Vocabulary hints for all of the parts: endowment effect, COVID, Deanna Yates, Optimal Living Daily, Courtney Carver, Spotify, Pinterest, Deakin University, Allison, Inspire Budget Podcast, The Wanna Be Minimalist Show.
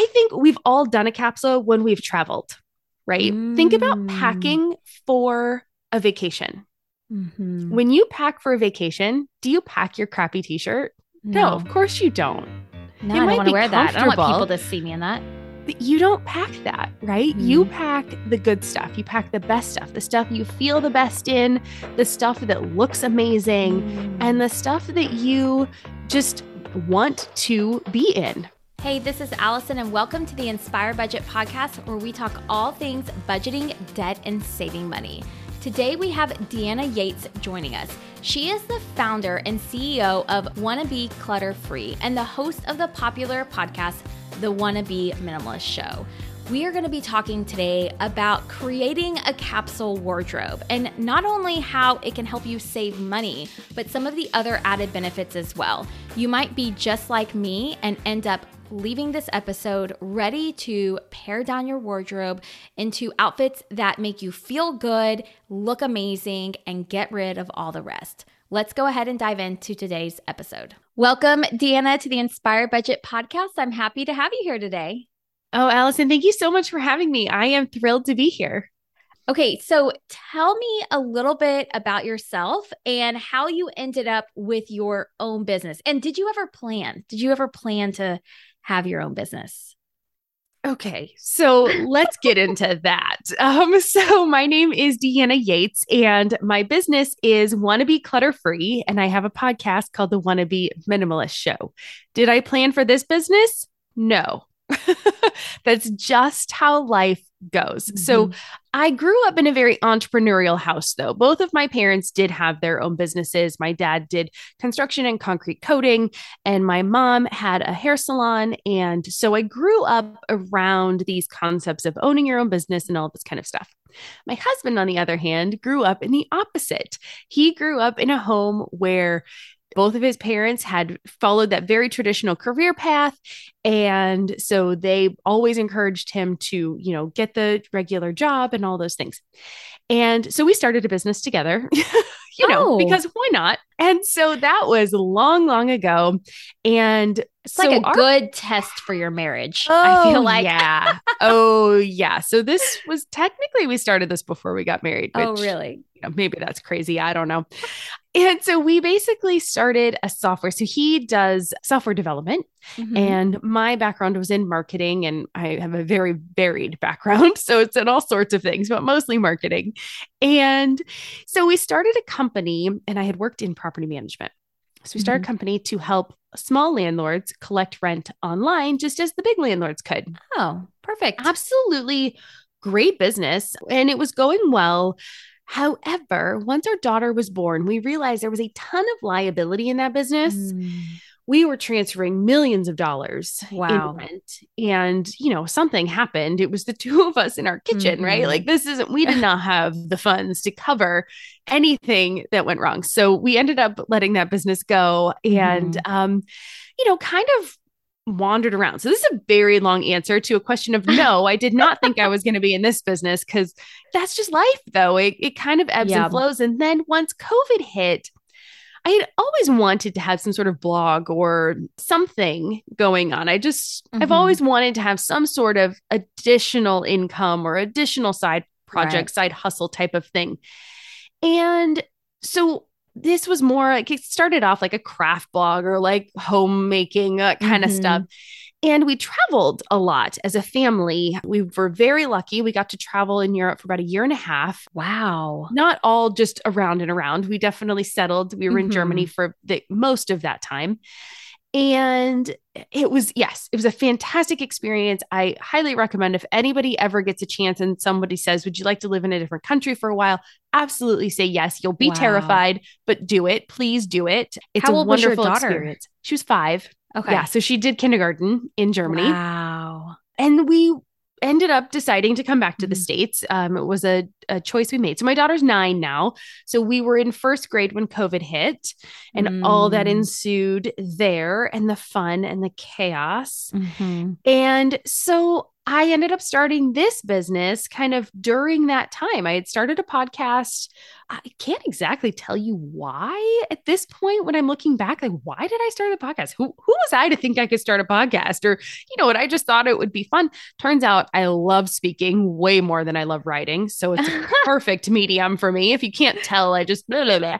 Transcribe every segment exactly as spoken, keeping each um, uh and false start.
I think we've all done a capsule when we've traveled, right? Mm. Think about packing for a vacation. Mm-hmm. When you pack for a vacation, do you pack your crappy t-shirt? No, no of course you don't. No, it I don't want to wear that. I don't want people to see me in that. But you don't pack that, right? Mm-hmm. You pack the good stuff. You pack the best stuff, the stuff you feel the best in, the stuff that looks amazing, mm-hmm. and the stuff that you just want to be in. Hey, this is Allison, and welcome to the Inspire Budget Podcast, where we talk all things budgeting, debt, and saving money. Today, we have Deanna Yates joining us. She is the founder and C E O of Wanna Be Clutter Free and the host of the popular podcast, The Wanna Be Minimalist Show. We are going to be talking today about creating a capsule wardrobe and not only how it can help you save money, but some of the other added benefits as well. You might be just like me and end up leaving this episode ready to pare down your wardrobe into outfits that make you feel good, look amazing, and get rid of all the rest. Let's go ahead and dive into today's episode. Welcome, Deanna, to the Inspire Budget Podcast. I'm happy to have you here today. Oh, Allison, thank you so much for having me. I am thrilled to be here. Okay, so tell me a little bit about yourself and how you ended up with your own business. And did you ever plan? Did you ever plan to have your own business? Okay, so let's get into that. Um, so my name is Deanna Yates, and my business is Wanna Be Clutter Free, and I have a podcast called The Wanna Be Minimalist Show. Did I plan for this business? No. That's just how life goes. Mm-hmm. So I grew up in a very entrepreneurial house, though. Both of my parents did have their own businesses. My dad did construction and concrete coating, and my mom had a hair salon. And so I grew up around these concepts of owning your own business and all this kind of stuff. My husband, on the other hand, grew up in the opposite. He grew up in a home where both of his parents had followed that very traditional career path. And so they always encouraged him to, you know, get the regular job and all those things. And so we started a business together, you know, oh. because why not? And so that was long, long ago. And it's so like a our- good test for your marriage. Oh, I feel like. yeah. Oh, yeah. So this was technically, we started this before we got married. Which, oh, really? You know, maybe that's crazy. I don't know. And so we basically started a software. So he does software development, mm-hmm. and my background was in marketing, and I have a very varied background. So it's in all sorts of things, but mostly marketing. And so we started a company, and I had worked in property management. So we started mm-hmm. a company to help small landlords collect rent online, just as the big landlords could. Oh, perfect. Absolutely great business. And it was going well. However, once our daughter was born, we realized there was a ton of liability in that business. Mm. We were transferring millions of dollars wow. in rent, and, you know, something happened. It was the two of us in our kitchen, mm-hmm. right? Like this isn't, we did not have the funds to cover anything that went wrong. So we ended up letting that business go and, mm. um, you know, kind of wandered around. So this is a very long answer to a question of no, I did not think I was going to be in this business, because that's just life though. It, it kind of ebbs yeah. and flows. And then once COVID hit, I had always wanted to have some sort of blog or something going on. I just, mm-hmm. I've always wanted to have some sort of additional income or additional side project, right. side hustle type of thing. And so this was more like, it started off like a craft blog or like homemaking uh, kind mm-hmm. of stuff. And we traveled a lot as a family. We were very lucky. We got to travel in Europe for about a year and a half. Wow. Not all just around and around. We definitely settled. We were mm-hmm. in Germany for the most of that time. And it was, yes, it was a fantastic experience. I highly recommend if anybody ever gets a chance and somebody says, would you like to live in a different country for a while? Absolutely say yes. You'll be wow. terrified, but do it. Please do it. It's How a old wonderful was your daughter? Experience. She was five. Okay. Yeah. So she did kindergarten in Germany. Wow. And we ended up deciding to come back to the mm-hmm. States. Um, it was a, a choice we made. So my daughter's nine now. So we were in first grade when COVID hit and mm. all that ensued there, and the fun and the chaos. Mm-hmm. And so I ended up starting this business kind of during that time. I had started a podcast. I can't exactly tell you why at this point when I'm looking back, like, why did I start a podcast? Who, who was I to think I could start a podcast? Or, you know what? I just thought it would be fun. Turns out I love speaking way more than I love writing. So it's a perfect medium for me. If you can't tell, I just blah, blah, blah.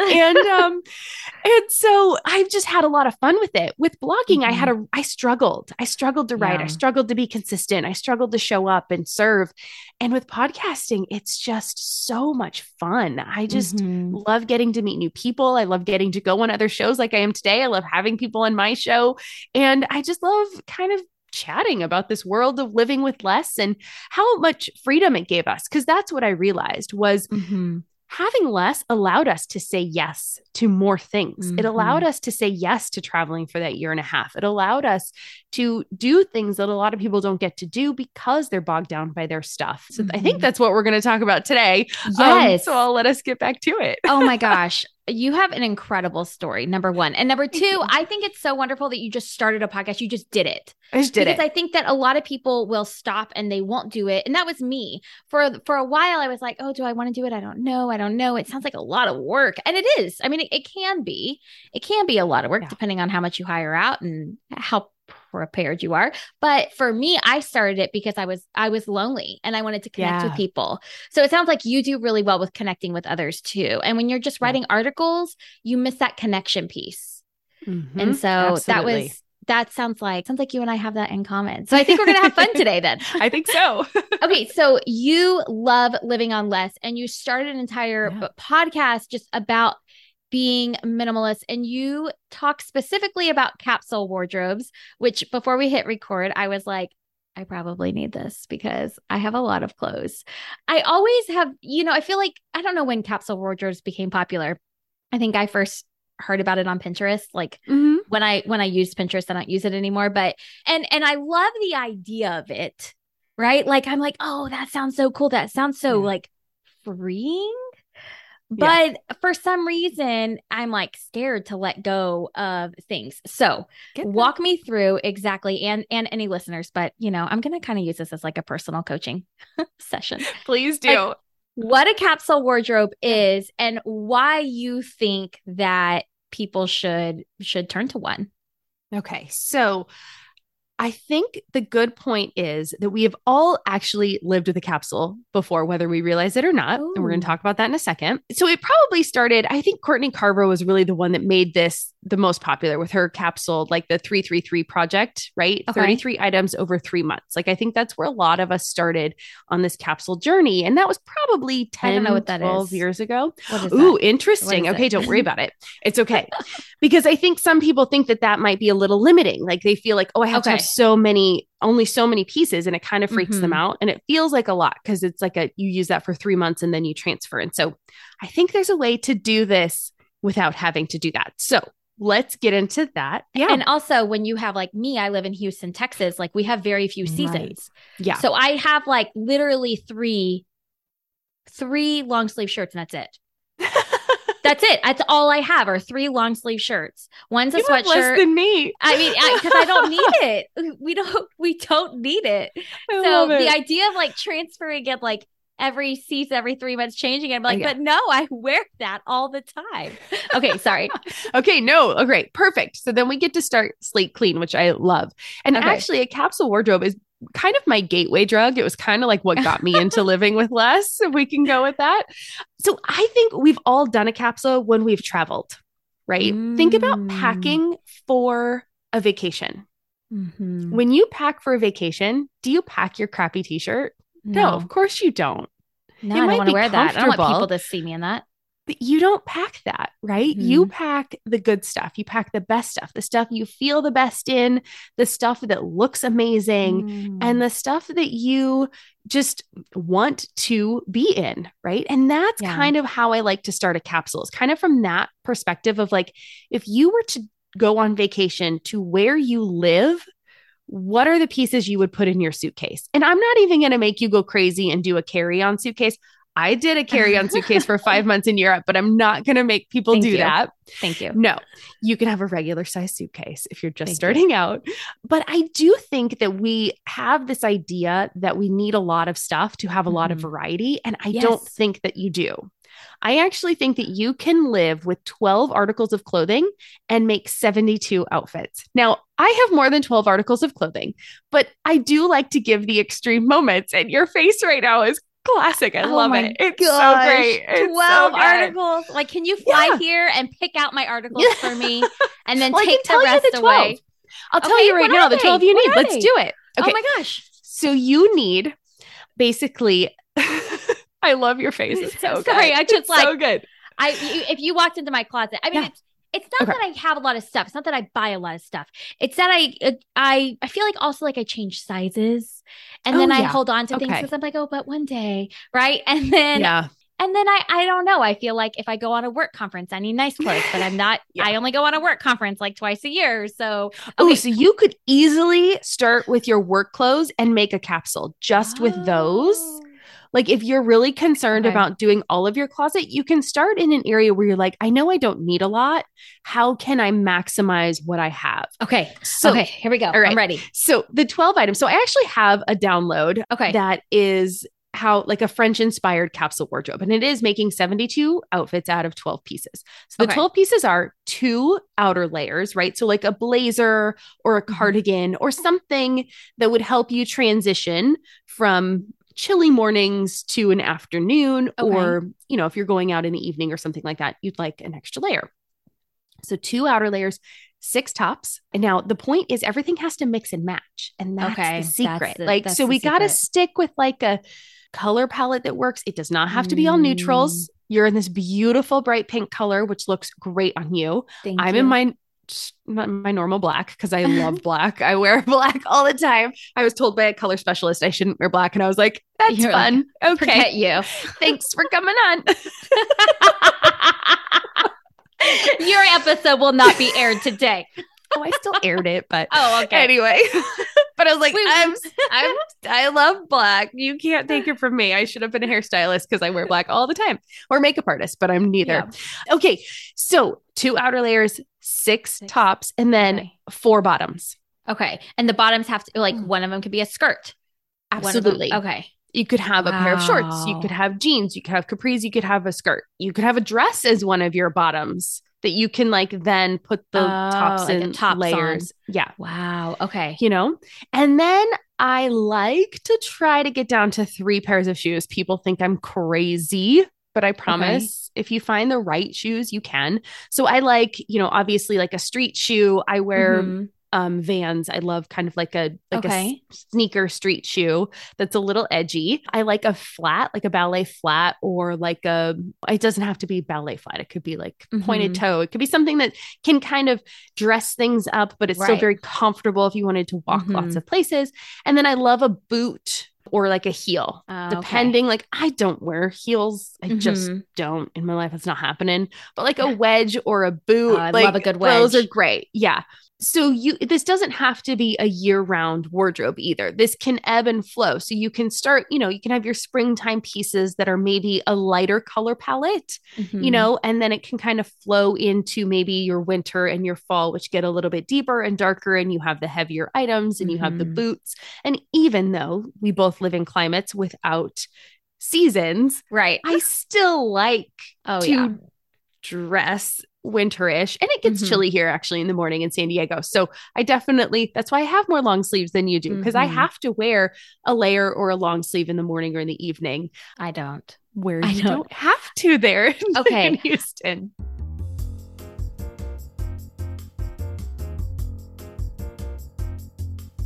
And, um, and so I've just had a lot of fun with it. With blogging, mm-hmm. I had a, I struggled. I struggled to write. Yeah. I struggled to be consistent. I struggled to show up and serve. And with podcasting, it's just so much fun. I just mm-hmm. love getting to meet new people. I love getting to go on other shows like I am today. I love having people on my show. And I just love kind of chatting about this world of living with less and how much freedom it gave us. Because that's what I realized was mm-hmm. having less allowed us to say yes to more things. Mm-hmm. It allowed us to say yes to traveling for that year and a half. It allowed us to do things that a lot of people don't get to do because they're bogged down by their stuff. So mm-hmm. I think that's what we're going to talk about today. Yes. Um, so I'll let us get back to it. Oh my gosh. You have an incredible story, number one. And number two, I think it's so wonderful that you just started a podcast. You just did it. I just did because it. Because I think that a lot of people will stop and they won't do it. And that was me. For, for a while, I was like, oh, do I want to do it? I don't know. I don't know. It sounds like a lot of work. And it is. I mean, it, it can be. It can be a lot of work yeah. depending on how much you hire out and how prepared you are. But for me, I started it because I was, I was lonely and I wanted to connect yeah. with people. So it sounds like you do really well with connecting with others too. And when you're just writing yeah. articles, you miss that connection piece. Mm-hmm. And so Absolutely. that was, that sounds like, sounds like you and I have that in common. So I think we're going to have fun today then. I think so. Okay. So you love living on less and you started an entire yeah. podcast just about being minimalist, and you talk specifically about capsule wardrobes, which before we hit record, I was like, I probably need this because I have a lot of clothes. I always have, you know, I feel like, I don't know when capsule wardrobes became popular. I think I first heard about it on Pinterest, like mm-hmm. when I, when I used Pinterest. I don't use it anymore, but, and, and I love the idea of it, right? Like, I'm like, oh, that sounds so cool. That sounds so yeah. like freeing. But yeah. for some reason, I'm like scared to let go of things. So walk me through exactly, and and any listeners, but you know, I'm going to kind of use this as like a personal coaching session. Please do. Like, what a capsule wardrobe is and why you think that people should should turn to one. Okay. So I think the good point is that we have all actually lived with a capsule before, whether we realize it or not. Ooh. And we're going to talk about that in a second. So it probably started, I think Courtney Carver was really the one that made this the most popular with her capsule, like the three three three project, right? Okay. thirty-three items over three months. Like, I think that's where a lot of us started on this capsule journey. And that was probably ten, I don't know what that twelve is. Years ago. What is Ooh, that? Interesting. What is okay. It? Don't worry about it. It's okay. Because I think some people think that that might be a little limiting. Like they feel like, oh, I have okay. to have so many, only so many pieces, and it kind of freaks mm-hmm. them out. And it feels like a lot because it's like a, you use that for three months and then you transfer. And so I think there's a way to do this without having to do that. So let's get into that. Yeah. And also when you have like me, I live in Houston, Texas, like we have very few seasons. Right. Yeah. So I have like literally three, three long sleeve shirts and that's it. That's it. That's all I have are three long sleeve shirts. One's a you sweatshirt. Less than me. I mean, because I, I don't need it. We don't. We don't need it. I so love it. The idea of like transferring it, like every season, every three months, changing it. I'm like, okay. But no, I wear that all the time. Okay, sorry. Okay, no, oh, great, perfect. So then we get to start slate clean, which I love. And okay. actually, a capsule wardrobe is kind of my gateway drug. It was kind of like what got me into living with less, if we can go with that. So I think we've all done a capsule when we've traveled, right? Mm. Think about packing for a vacation. Mm-hmm. When you pack for a vacation, do you pack your crappy t-shirt? No, no of course you don't. No, it I don't want to wear that. I don't want people to see me in that. But you don't pack that, right? Mm-hmm. You pack the good stuff. You pack the best stuff, the stuff you feel the best in, the stuff that looks amazing, mm. and the stuff that you just want to be in, right? And that's yeah. kind of how I like to start a capsule. It's kind of from that perspective of like, if you were to go on vacation to where you live, what are the pieces you would put in your suitcase? And I'm not even going to make you go crazy and do a carry-on suitcase. I did a carry-on suitcase for five months in Europe, but I'm not going to make people Thank do you. that. Thank you. No, you can have a regular size suitcase if you're just Thank starting you. out. But I do think that we have this idea that we need a lot of stuff to have a mm-hmm. lot of variety. And I yes. don't think that you do. I actually think that you can live with twelve articles of clothing and make seventy-two outfits. Now, I have more than twelve articles of clothing, but I do like to give the extreme moments, and your face right now is classic. I oh love it. It's gosh. so great. It's twelve so articles. Like, can you fly yeah. here and pick out my articles yeah. for me and then well, take the rest the away? I'll okay, tell you right now, the twelve you need. Let's do it. Okay. Oh my gosh. So you need basically... I love your face. It's so Sorry, good. I just it's like, so good. I, you, if you walked into my closet, I mean, yeah. it's, it's not okay. that I have a lot of stuff. It's not that I buy a lot of stuff. It's that I, I, I feel like also like I change sizes and oh, then I yeah. hold on to okay. things because I'm like, oh, but one day. Right. And then, yeah. and then I, I don't know. I feel like if I go on a work conference, I need nice clothes, but I'm not, yeah. I only go on a work conference like twice a year. So, okay. oh, so you could easily start with your work clothes and make a capsule just oh. with those. Like if you're really concerned okay. about doing all of your closet, you can start in an area where you're like, I know I don't need a lot. How can I maximize what I have? Okay. So, okay. Here we go. All right. I'm ready. So the twelve items. So I actually have a download okay. that is how like a French inspired capsule wardrobe. And it is making seventy-two outfits out of twelve pieces. So the okay. twelve pieces are two outer layers, right? So like a blazer or a cardigan or something that would help you transition from chilly mornings to an afternoon, okay. or, you know, if you're going out in the evening or something like that, you'd like an extra layer. So two outer layers, six tops. And now the point is everything has to mix and match. And that's okay. the secret. That's the, like, so we got to stick with like a color palette that works. It does not have to be all neutrals. Mm. You're in this beautiful bright pink color, which looks great on you. Thank I'm you. in my my normal black because I love black. I wear black all the time. I was told by a color specialist I shouldn't wear black. And I was like, that's You're fun. Like, okay. Forget you. Thanks for coming on. Your episode will not be aired today. Oh, I still aired it, but oh, okay. anyway, but I was like, Wait, I'm, I'm, I love black. You can't take it from me. I should have been a hairstylist because I wear black all the time, or makeup artist, but I'm neither. Yeah. Okay. So two outer layers, six, six. tops, and then okay. four bottoms. Okay. And the bottoms have to, like, one of them could be a skirt. Absolutely. Them, okay. You could have a wow. pair of shorts. You could have jeans. You could have capris. You could have a skirt. You could have a dress as one of your bottoms. That you can like then put the oh, tops and like top layers. On. Yeah. Wow. Okay. You know, and then I like to try to get down to three pairs of shoes. People think I'm crazy, but I promise okay. if you find the right shoes, you can. So I like, you know, obviously like a street shoe. I wear mm-hmm. um, Vans. I love kind of like a, like okay. a sneaker street shoe. That's a little edgy. I like a flat, like a ballet flat, or like a, it doesn't have to be ballet flat. It could be like mm-hmm. pointed toe. It could be something that can kind of dress things up, but it's right. still very comfortable if you wanted to walk mm-hmm. lots of places. And then I love a boot or like a heel, uh, depending, okay. like I don't wear heels. I mm-hmm. just don't in my life. It's not happening, but like yeah. a wedge or a boot, uh, I like love a good wedge. Those are great. Yeah. So you, this doesn't have to be a year-round wardrobe either. This can ebb and flow. So you can start, you know, you can have your springtime pieces that are maybe a lighter color palette, mm-hmm. you know, and then it can kind of flow into maybe your winter and your fall, which get a little bit deeper and darker, and you have the heavier items and mm-hmm. you have the boots. And even though we both live in climates without seasons, right? I still like oh, to yeah. dress winterish, and it gets mm-hmm. chilly here actually in the morning in San Diego. So I definitely, that's why I have more long sleeves than you do, because mm-hmm. I have to wear a layer or a long sleeve in the morning or in the evening. I don't. Where I you don't. don't have to there okay. in Houston.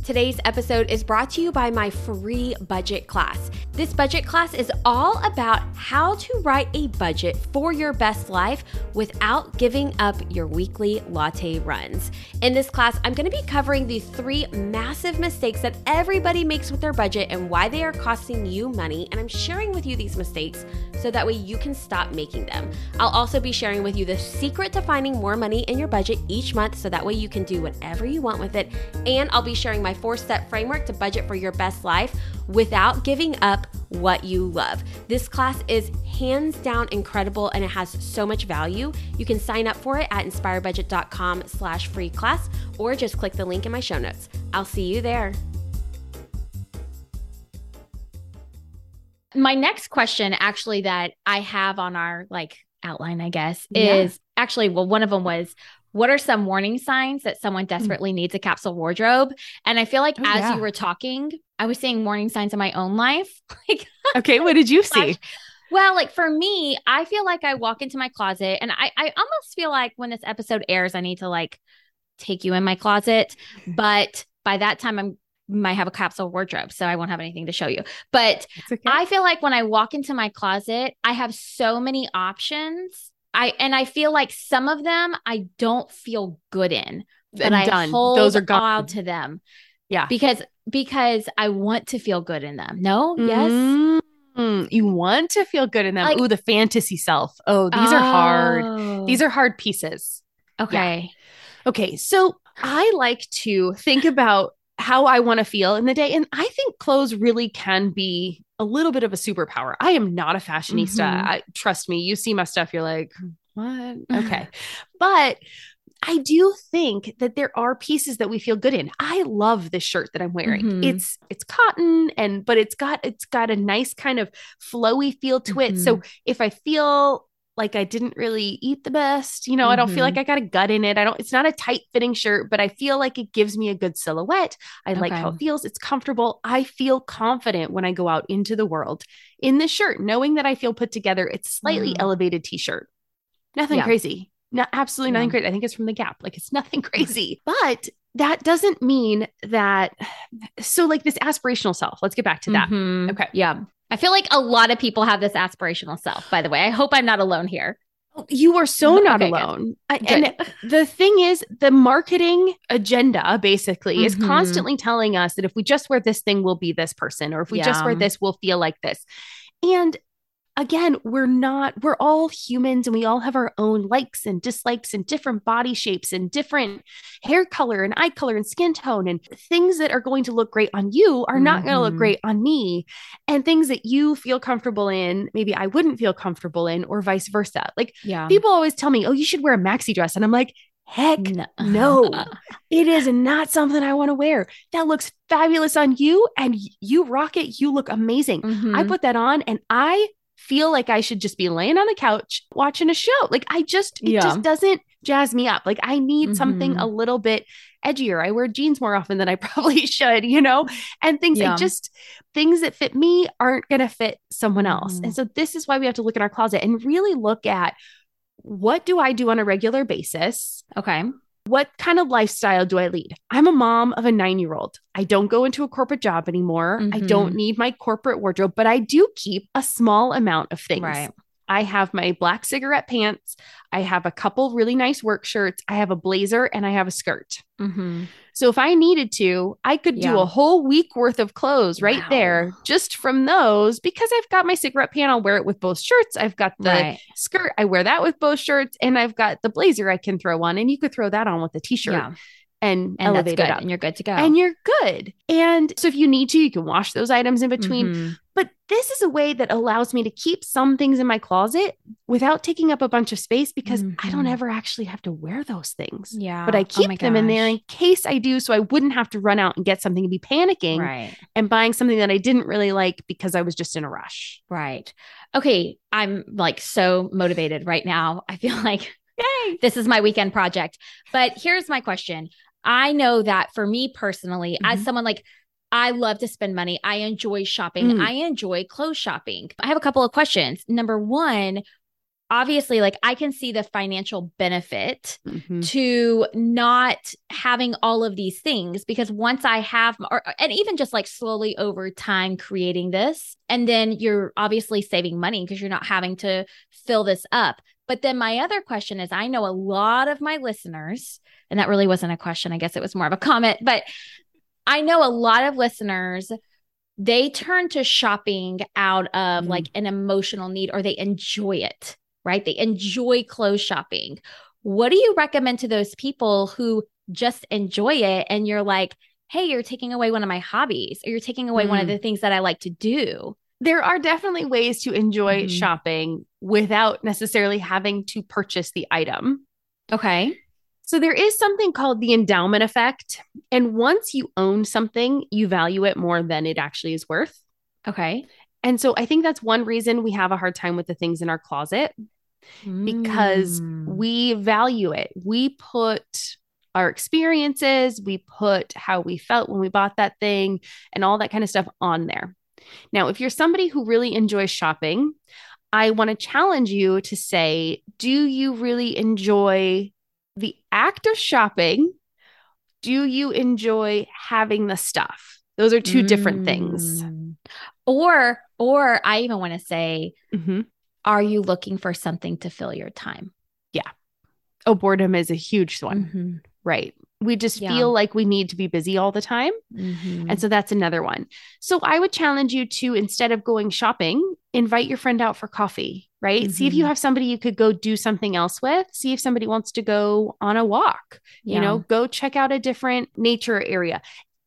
Today's episode is brought to you by my free budget class. This budget class is all about how to write a budget for your best life without giving up your weekly latte runs. In this class, I'm going to be covering the three massive mistakes that everybody makes with their budget and why they are costing you money. And I'm sharing with you these mistakes so that way you can stop making them. I'll also be sharing with you the secret to finding more money in your budget each month so that way you can do whatever you want with it. And I'll be sharing my my four-step framework to budget for your best life without giving up what you love. This class is hands down incredible and it has so much value. You can sign up for it at inspirebudget.com slash free class or just click the link in my show notes. I'll see you there. My next question actually that I have on our like outline, I guess, is yeah. actually, well, one of them was, what are some warning signs that someone desperately mm-hmm. needs a capsule wardrobe? And I feel like oh, as yeah. you were talking, I was seeing warning signs in my own life. Like, okay, what did you see? Well, like for me, I feel like I walk into my closet and I, I almost feel like when this episode airs, I need to like take you in my closet. But by that time, I'm might have a capsule wardrobe, so I won't have anything to show you. But okay. I feel like when I walk into my closet, I have so many options. I and I feel like some of them I don't feel good in, but and I done. hold Those are gone. to them. Yeah, because because I want to feel good in them. No, mm-hmm. yes. Mm, you want to feel good in them. Like, ooh, the fantasy self. Oh, these oh. are hard. These are hard pieces. Okay. Yeah. Okay. So I like to think about how I want to feel in the day. And I think clothes really can be a little bit of a superpower. I am not a fashionista. Mm-hmm. I, trust me, you see my stuff, you're like, what? Okay. But I do think that there are pieces that we feel good in. I love this shirt that I'm wearing. Mm-hmm. It's, it's cotton and, but it's got, it's got a nice kind of flowy feel to mm-hmm. it. So if I feel like I didn't really eat the best, you know, mm-hmm. I don't feel like I got a gut in it. I don't, it's not a tight fitting shirt, but I feel like it gives me a good silhouette. I okay. like how it feels. It's comfortable. I feel confident when I go out into the world in this shirt, knowing that I feel put together. It's slightly mm. elevated t-shirt. Nothing yeah. crazy. Not absolutely nothing yeah. crazy. I think it's from the Gap. Like it's nothing crazy, but that doesn't mean that. So like this aspirational self, let's get back to that. Mm-hmm. Okay. Yeah. I feel like a lot of people have this aspirational self, by the way. I hope I'm not alone here. You are so not okay, alone. I, and the thing is, the marketing agenda basically mm-hmm. is constantly telling us that if we just wear this thing, we'll be this person, or if we yeah. just wear this, we'll feel like this. And again, we're not, we're all humans and we all have our own likes and dislikes and different body shapes and different hair color and eye color and skin tone, and things that are going to look great on you are not mm-hmm. going to look great on me, and things that you feel comfortable in, maybe I wouldn't feel comfortable in, or vice versa. Like yeah. people always tell me, oh, you should wear a maxi dress. And I'm like, heck no, no. It is not something I want to wear. That looks fabulous on you and you rock it. You look amazing. Mm-hmm. I put that on and I feel like I should just be laying on a couch watching a show. Like I just, it yeah. just doesn't jazz me up. Like I need mm-hmm. something a little bit edgier. I wear jeans more often than I probably should, you know, and things yeah. I just, things that fit me aren't going to fit someone else. Mm. And so this is why we have to look in our closet and really look at, what do I do on a regular basis? Okay. What kind of lifestyle do I lead? I'm a mom of a nine-year-old. I don't go into a corporate job anymore. Mm-hmm. I don't need my corporate wardrobe, but I do keep a small amount of things. Right. I have my black cigarette pants. I have a couple really nice work shirts. I have a blazer and I have a skirt. Mm-hmm. So if I needed to, I could yeah. do a whole week worth of clothes right wow. there just from those, because I've got my cigarette pant. I'll wear it with both shirts. I've got the right. skirt. I wear that with both shirts, and I've got the blazer I can throw on, and you could throw that on with a t-shirt. Yeah. And, and elevate it up. And you're good to go. And you're good. And so if you need to, you can wash those items in between. Mm-hmm. But this is a way that allows me to keep some things in my closet without taking up a bunch of space, because mm-hmm. I don't ever actually have to wear those things. Yeah. But I keep oh them in there in case I do. So I wouldn't have to run out and get something and be panicking right. and buying something that I didn't really like because I was just in a rush. Right. Okay. I'm like so motivated right now. I feel like yay, this is my weekend project. But here's my question. I know that for me personally, mm-hmm. as someone like, I love to spend money. I enjoy shopping. Mm. I enjoy clothes shopping. I have a couple of questions. Number one, obviously, like I can see the financial benefit mm-hmm. to not having all of these things, because once I have, or, and even just like slowly over time creating this, and then you're obviously saving money because you're not having to fill this up. But then my other question is, I know a lot of my listeners, and that really wasn't a question, I guess it was more of a comment, but I know a lot of listeners, they turn to shopping out of mm. like an emotional need, or they enjoy it, right? They enjoy clothes shopping. What do you recommend to those people who just enjoy it and you're like, hey, you're taking away one of my hobbies, or you're taking away mm. one of the things that I like to do. There are definitely ways to enjoy mm. shopping without necessarily having to purchase the item. Okay. So there is something called the endowment effect. And once you own something, you value it more than it actually is worth. Okay. And so I think that's one reason we have a hard time with the things in our closet, because mm. we value it. We put our experiences, we put how we felt when we bought that thing and all that kind of stuff on there. Now, if you're somebody who really enjoys shopping, I want to challenge you to say, do you really enjoy the act of shopping? Do you enjoy having the stuff? Those are two mm. different things. Or, or I even want to say, mm-hmm. are you looking for something to fill your time? Yeah. Oh, boredom is a huge one. Mm-hmm. Right. We just yeah. feel like we need to be busy all the time. Mm-hmm. And so that's another one. So I would challenge you to, instead of going shopping, invite your friend out for coffee, right? Mm-hmm. See if you have somebody you could go do something else with. See if somebody wants to go on a walk, yeah. you know, go check out a different nature area.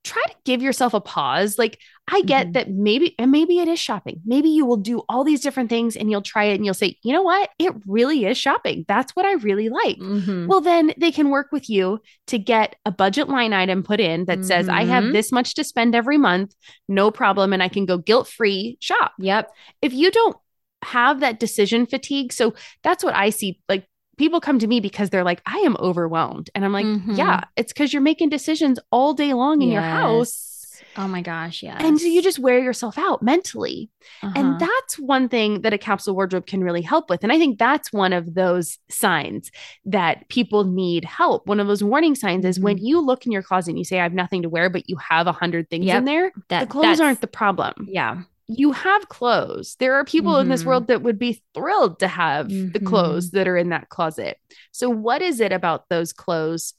Try to give yourself a pause. Like I get mm-hmm. that maybe, and maybe it is shopping. Maybe you will do all these different things and you'll try it and you'll say, you know what? It really is shopping. That's what I really like. Mm-hmm. Well, then they can work with you to get a budget line item put in that mm-hmm. says, I have this much to spend every month. No problem. And I can go guilt-free shop. Yep. If you don't have that decision fatigue. So that's what I see. Like, people come to me because they're like, I am overwhelmed. And I'm like, mm-hmm. yeah, it's because you're making decisions all day long in yes. your house. Oh my gosh. Yeah. And so you just wear yourself out mentally. Uh-huh. And that's one thing that a capsule wardrobe can really help with. And I think that's one of those signs that people need help. One of those warning signs is mm-hmm. when you look in your closet and you say, I have nothing to wear, but you have a hundred things yep. in there. That, the clothes aren't the problem. Yeah. You have clothes. There are people mm-hmm. in this world that would be thrilled to have mm-hmm. the clothes that are in that closet. So what is it about those clothes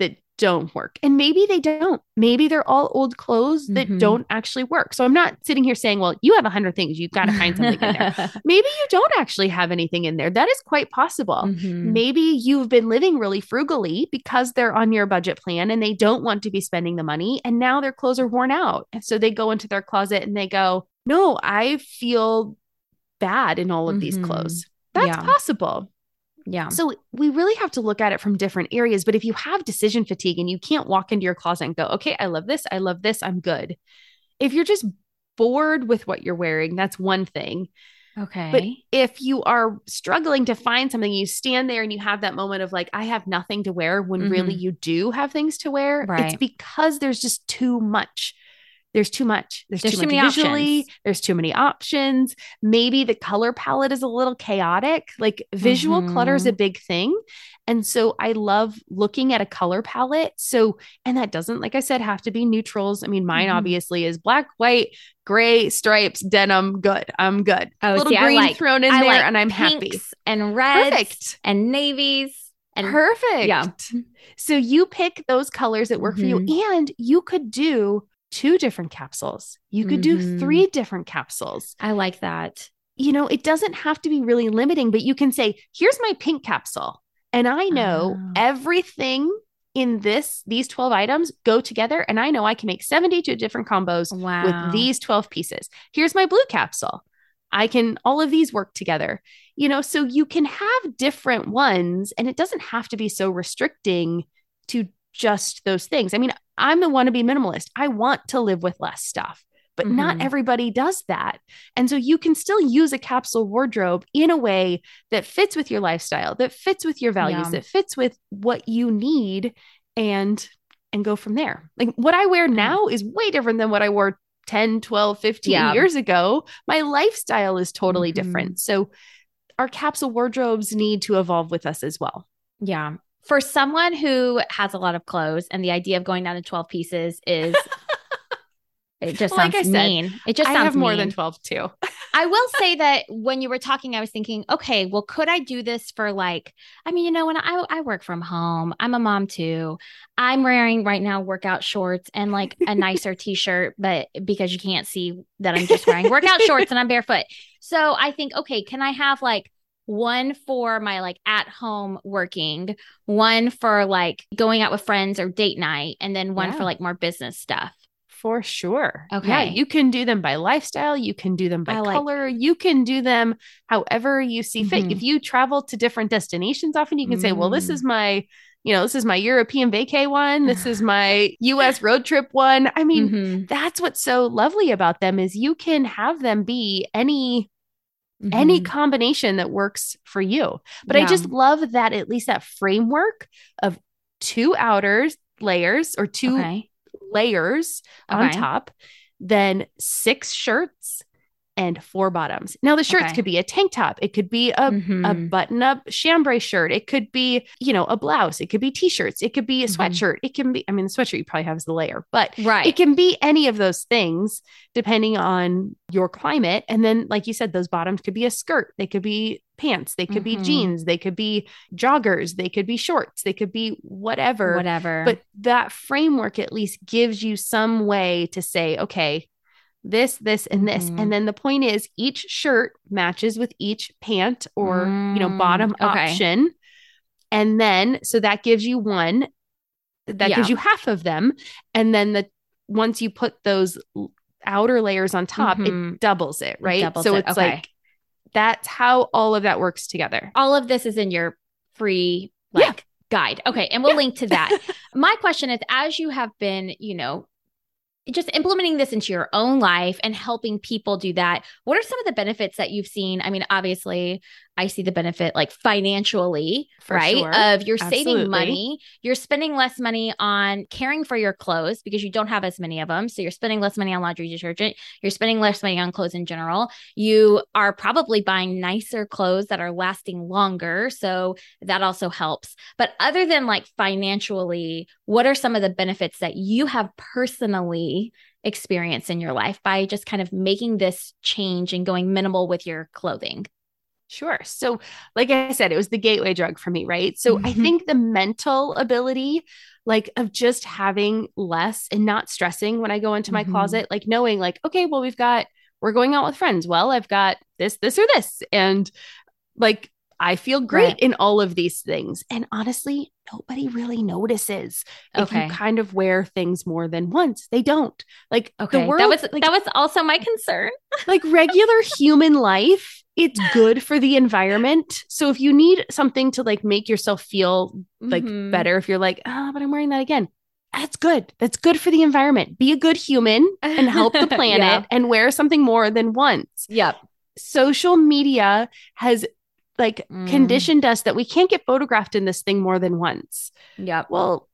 that don't work? And maybe they don't. Maybe they're all old clothes that mm-hmm. don't actually work. So I'm not sitting here saying, well, you have a hundred things. You've got to find something in there. Maybe you don't actually have anything in there. That is quite possible. Mm-hmm. Maybe you've been living really frugally because they're on your budget plan and they don't want to be spending the money. And now their clothes are worn out. And so they go into their closet and they go, no, I feel bad in all of mm-hmm. these clothes. That's yeah. possible. Yeah. So we really have to look at it from different areas. But if you have decision fatigue and you can't walk into your closet and go, okay, I love this. I love this. I'm good. If you're just bored with what you're wearing, that's one thing. Okay. But if you are struggling to find something, you stand there and you have that moment of like, I have nothing to wear when mm-hmm. really you do have things to wear. Right. It's because there's just too much. There's too much. There's, there's too, too many visually. Options. There's too many options. Maybe the color palette is a little chaotic. Like visual mm-hmm. clutter is a big thing. And so I love looking at a color palette. So, and that doesn't, like I said, have to be neutrals. I mean, mine mm-hmm. obviously is black, white, gray, stripes, denim. Good. I'm good. Oh, a little see, green I like, thrown in I there like and I'm happy. And reds Perfect. And navies. And Perfect. Yeah. So you pick those colors that work mm-hmm. for you, and you could do two different capsules. You could mm-hmm. do three different capsules. I like that. You know, it doesn't have to be really limiting, but you can say, here's my pink capsule. And I know oh. everything in this, these twelve items go together. And I know I can make seventy-two different combos wow. with these twelve pieces. Here's my blue capsule. I can, all of these work together, you know, so you can have different ones and it doesn't have to be so restricting to just those things. I mean, I'm the wannabe minimalist. I want to live with less stuff, but mm-hmm. not everybody does that. And so you can still use a capsule wardrobe in a way that fits with your lifestyle, that fits with your values, yeah. that fits with what you need and, and go from there. Like what I wear now is way different than what I wore ten, twelve, fifteen yeah. years ago. My lifestyle is totally mm-hmm. different. So our capsule wardrobes need to evolve with us as well. Yeah. For someone who has a lot of clothes and the idea of going down to twelve pieces is, it just sounds like I said, mean. It just sounds mean. I have more mean. Than twelve too. I will say that when you were talking, I was thinking, okay, well, could I do this for like, I mean, you know, when I, I work from home, I'm a mom too. I'm wearing right now workout shorts and like a nicer t-shirt, but because you can't see that I'm just wearing workout shorts and I'm barefoot. So I think, okay, can I have like one for my like at home working, one for like going out with friends or date night, and then one yeah. for like more business stuff. For sure. Okay. Yeah, you can do them by lifestyle. You can do them by like- color. You can do them however you see mm-hmm. fit. If you travel to different destinations often, you can mm-hmm. say, well, this is my, you know, this is my European vacay one. This is my U S road trip one. I mean, mm-hmm. that's what's so lovely about them is you can have them be any Mm-hmm. any combination that works for you. But yeah. I just love that at least that framework of two outer layers or two okay. layers okay. on top, then six shirts and four bottoms. Now the shirts okay. could be a tank top. It could be a, mm-hmm. a button-up chambray shirt. It could be, you know, a blouse. It could be t-shirts. It could be a mm-hmm. sweatshirt. It can be, I mean, the sweatshirt you probably have is the layer, but right. it can be any of those things depending on your climate. And then, like you said, those bottoms could be a skirt. They could be pants. They could mm-hmm. be jeans. They could be joggers. They could be shorts. They could be whatever, whatever. But that framework at least gives you some way to say, okay, this, this, and this. Mm-hmm. And then the point is each shirt matches with each pant or, mm-hmm. you know, bottom okay. option. And then, so that gives you one, that yeah. gives you half of them. And then the, once you put those outer layers on top, mm-hmm. it doubles it, right? It doubles so it's it. Okay. like, that's how all of that works together. All of this is in your free, like yeah. guide. Okay. And we'll yeah. link to that. My question is, as you have been, you know, just implementing this into your own life and helping people do that, what are some of the benefits that you've seen? I mean, obviously I see the benefit like financially, for right? Sure. Of you're Absolutely. Saving money, you're spending less money on caring for your clothes because you don't have as many of them. So you're spending less money on laundry detergent. You're spending less money on clothes in general. You are probably buying nicer clothes that are lasting longer. So that also helps. But other than like financially, what are some of the benefits that you have personally experienced in your life by just kind of making this change and going minimal with your clothing? Sure. So like I said, it was the gateway drug for me, right? So mm-hmm. I think the mental ability, like of just having less and not stressing when I go into my mm-hmm. closet, like knowing like, okay, well, we've got, we're going out with friends. Well, I've got this, this, or this. And like, I feel great right. in all of these things. And honestly, nobody really notices if okay. you kind of wear things more than once. They don't. Like okay. the world, that was, like, that was also my concern. Like regular human life, it's good for the environment. So if you need something to like make yourself feel like mm-hmm. better, if you're like, ah, oh, but I'm wearing that again. That's good. That's good for the environment. Be a good human and help the planet yeah. and wear something more than once. Yep. Social media has like mm. conditioned us that we can't get photographed in this thing more than once. Yeah. Well,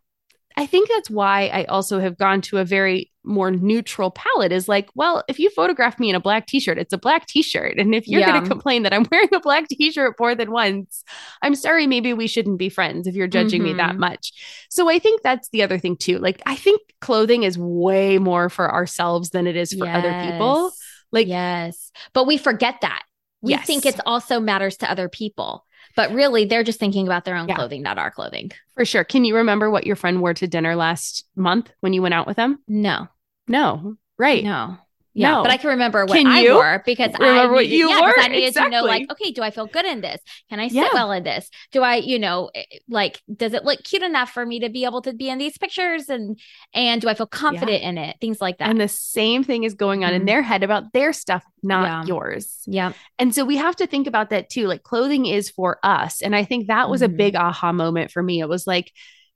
I think that's why I also have gone to a very more neutral palette is like, well, if you photograph me in a black t-shirt, it's a black t-shirt. And if you're yeah. going to complain that I'm wearing a black t-shirt more than once, I'm sorry, maybe we shouldn't be friends if you're judging mm-hmm. me that much. So I think that's the other thing too. Like, I think clothing is way more for ourselves than it is for yes. other people. Like, yes, but we forget that. We yes. think it's also matters to other people, but really they're just thinking about their own yeah. clothing, not our clothing. For sure. Can you remember what your friend wore to dinner last month when you went out with them? No. No. Right. No. Yeah. No. But I can remember what can I you? wore because remember I what needed, you yeah, wore? I needed exactly. to know like, okay, do I feel good in this? Can I sit yeah. well in this? Do I, you know, like, does it look cute enough for me to be able to be in these pictures? And, and do I feel confident yeah. in it? Things like that. And the same thing is going on mm-hmm. in their head about their stuff, not yeah. yours. Yeah. And so we have to think about that too. Like clothing is for us. And I think that was mm-hmm. a big aha moment for me. It was like,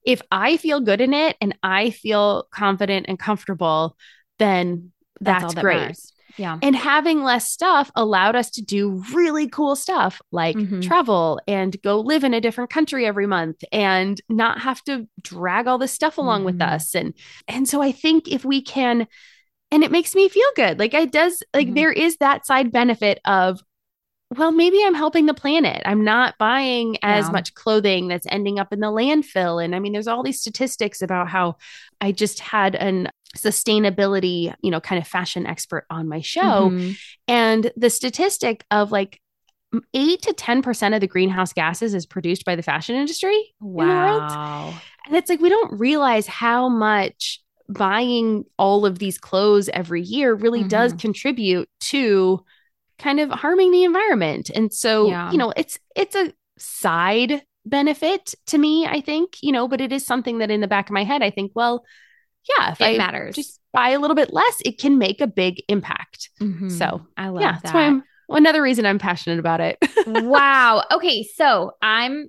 if I feel good in it and I feel confident and comfortable, then That's, That's all that great. Matters. Yeah. And having less stuff allowed us to do really cool stuff like mm-hmm. travel and go live in a different country every month and not have to drag all this stuff along mm-hmm. with us. And, and so I think if we can, and it makes me feel good. Like it does, like mm-hmm. there is that side benefit of, well, maybe I'm helping the planet. I'm not buying as yeah. much clothing that's ending up in the landfill. And I mean, there's all these statistics about how I just had an sustainability, you know, kind of fashion expert on my show. Mm-hmm. And the statistic of like eight to ten percent of the greenhouse gases is produced by the fashion industry wow. in the world. And it's like, we don't realize how much buying all of these clothes every year really mm-hmm. does contribute to kind of harming the environment. And so, yeah. you know, it's, it's a side benefit to me, I think, you know, but it is something that in the back of my head, I think, well, yeah, if it I matters. Just buy a little bit less, it can make a big impact. Mm-hmm. So I love yeah, that. That's why I'm, another reason I'm passionate about it. Wow. Okay. So I'm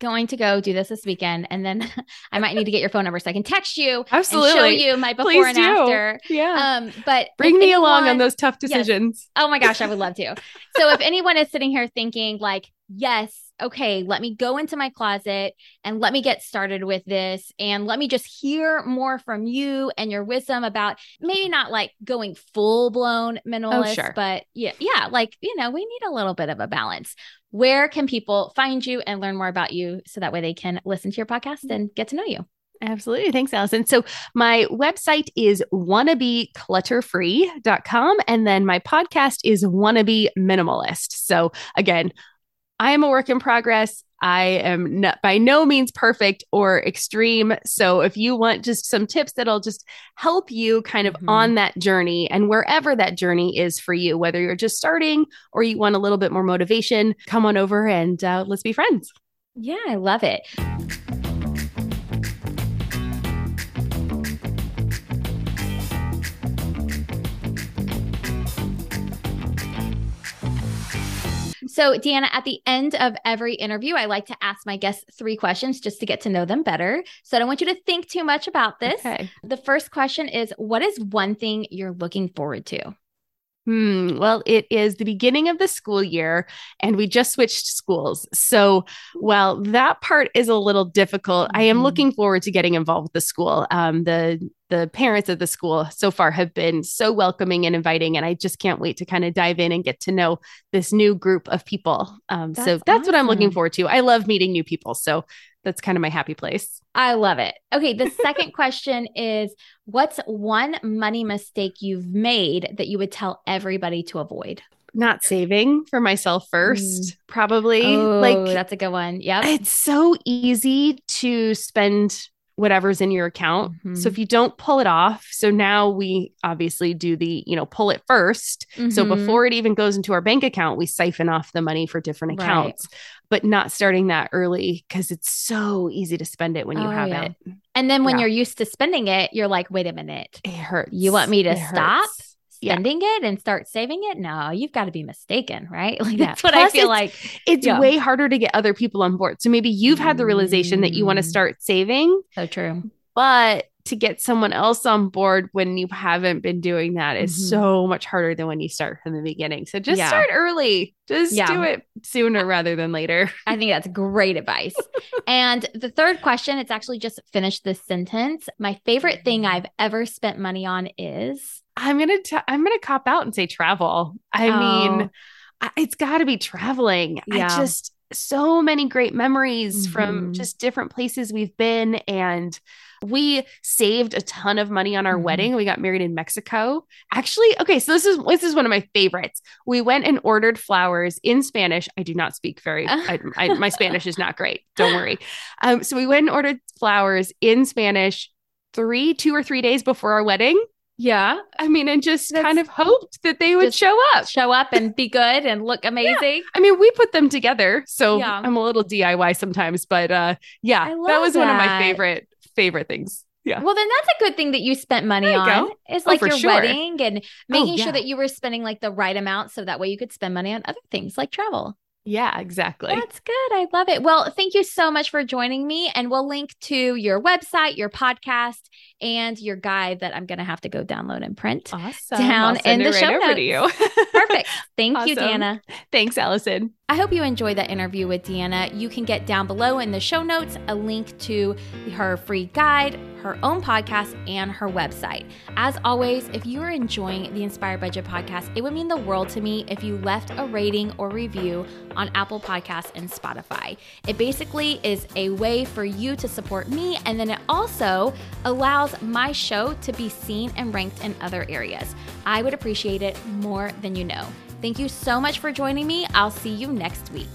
going to go do this this weekend, and then I might need to get your phone number so I can text you Absolutely. and show you my before Please and do. after. Yeah. Um, but bring me anyone, along on those tough decisions. Yes. Oh my gosh, I would love to. So if anyone is sitting here thinking like, yes, okay, let me go into my closet and let me get started with this. And let me just hear more from you and your wisdom about maybe not like going full blown minimalist, oh, sure. but yeah, yeah, like, you know, we need a little bit of a balance. Where can people find you and learn more about you so that way they can listen to your podcast and get to know you? Absolutely. Thanks, Allison. So my website is wanna be clutter free dot com. And then my podcast is Wanna Be Minimalist. So again, I am a work in progress. I am not, by no means perfect or extreme. So if you want just some tips that'll just help you kind of mm-hmm. on that journey and wherever that journey is for you, whether you're just starting or you want a little bit more motivation, come on over and uh, let's be friends. Yeah, I love it. So Deanna, at the end of every interview, I like to ask my guests three questions just to get to know them better. So I don't want you to think too much about this. Okay. The first question is, what is one thing you're looking forward to? Hmm. Well, it is the beginning of the school year and we just switched schools. So while that part is a little difficult, I am looking forward to getting involved with the school. Um, the, the parents of the school so far have been so welcoming and inviting, and I just can't wait to kind of dive in and get to know this new group of people. Um, that's so that's awesome. What I'm looking forward to. I love meeting new people. So that's kind of my happy place. I love it. Okay. The second question is, what's one money mistake you've made that you would tell everybody to avoid? Not saving for myself first, mm. probably. Oh, like that's a good one. Yeah. It's so easy to spend whatever's in your account. Mm-hmm. So if you don't pull it off, so now we obviously do the, you know, pull it first. Mm-hmm. So before it even goes into our bank account, we siphon off the money for different accounts, right. but not starting that early because it's so easy to spend it when you oh, have yeah. it. And then when yeah. you're used to spending it, you're like, wait a minute. It hurts. You want me to it stop? Hurts. Spending yeah. it and start saving it? No, you've got to be mistaken, right? Like that's what Plus I feel it's, like. It's yeah. way harder to get other people on board. So maybe you've had the realization that you want to start saving. So true. But to get someone else on board when you haven't been doing that is mm-hmm. so much harder than when you start from the beginning. So just yeah. start early. Just yeah. do it sooner rather than later. I think that's great advice. And the third question, it's actually just finish this sentence. My favorite thing I've ever spent money on is... I'm going to, I'm going to cop out and say travel. I oh. mean, I, it's gotta be traveling. Yeah. I just, so many great memories mm-hmm. from just different places we've been. And we saved a ton of money on our mm-hmm. wedding. We got married in Mexico. Actually, okay, so this is this is one of my favorites. We went and ordered flowers in Spanish. I do not speak very. I, I, my Spanish is not great. Don't worry. Um, so we went and ordered flowers in Spanish three, two or three days before our wedding. Yeah. I mean, and just That's, kind of hoped that they would show up, show up and be good and look amazing. Yeah. I mean, we put them together, so yeah. I'm a little D I Y sometimes, but, uh, yeah, that was that. one of my favorite, favorite things. Yeah. Well, then that's a good thing that you spent money you on. Go. It's oh, like your sure. wedding and making oh, yeah. sure that you were spending like the right amount. So that way you could spend money on other things like travel. Yeah, exactly. That's good. I love it. Well, thank you so much for joining me. And we'll link to your website, your podcast, and your guide that I'm going to have to go download and print awesome. down in the right show notes. To you. Perfect. Thank awesome. you, Deanna. Thanks, Allison. I hope you enjoyed that interview with Deanna. You can get down below in the show notes a link to her free guide, her own podcast, and her website. As always, if you are enjoying the Inspire Budget Podcast, it would mean the world to me if you left a rating or review on Apple Podcasts and Spotify. It basically is a way for you to support me, and then it also allows my show to be seen and ranked in other areas. I would appreciate it more than you know. Thank you so much for joining me. I'll see you next week.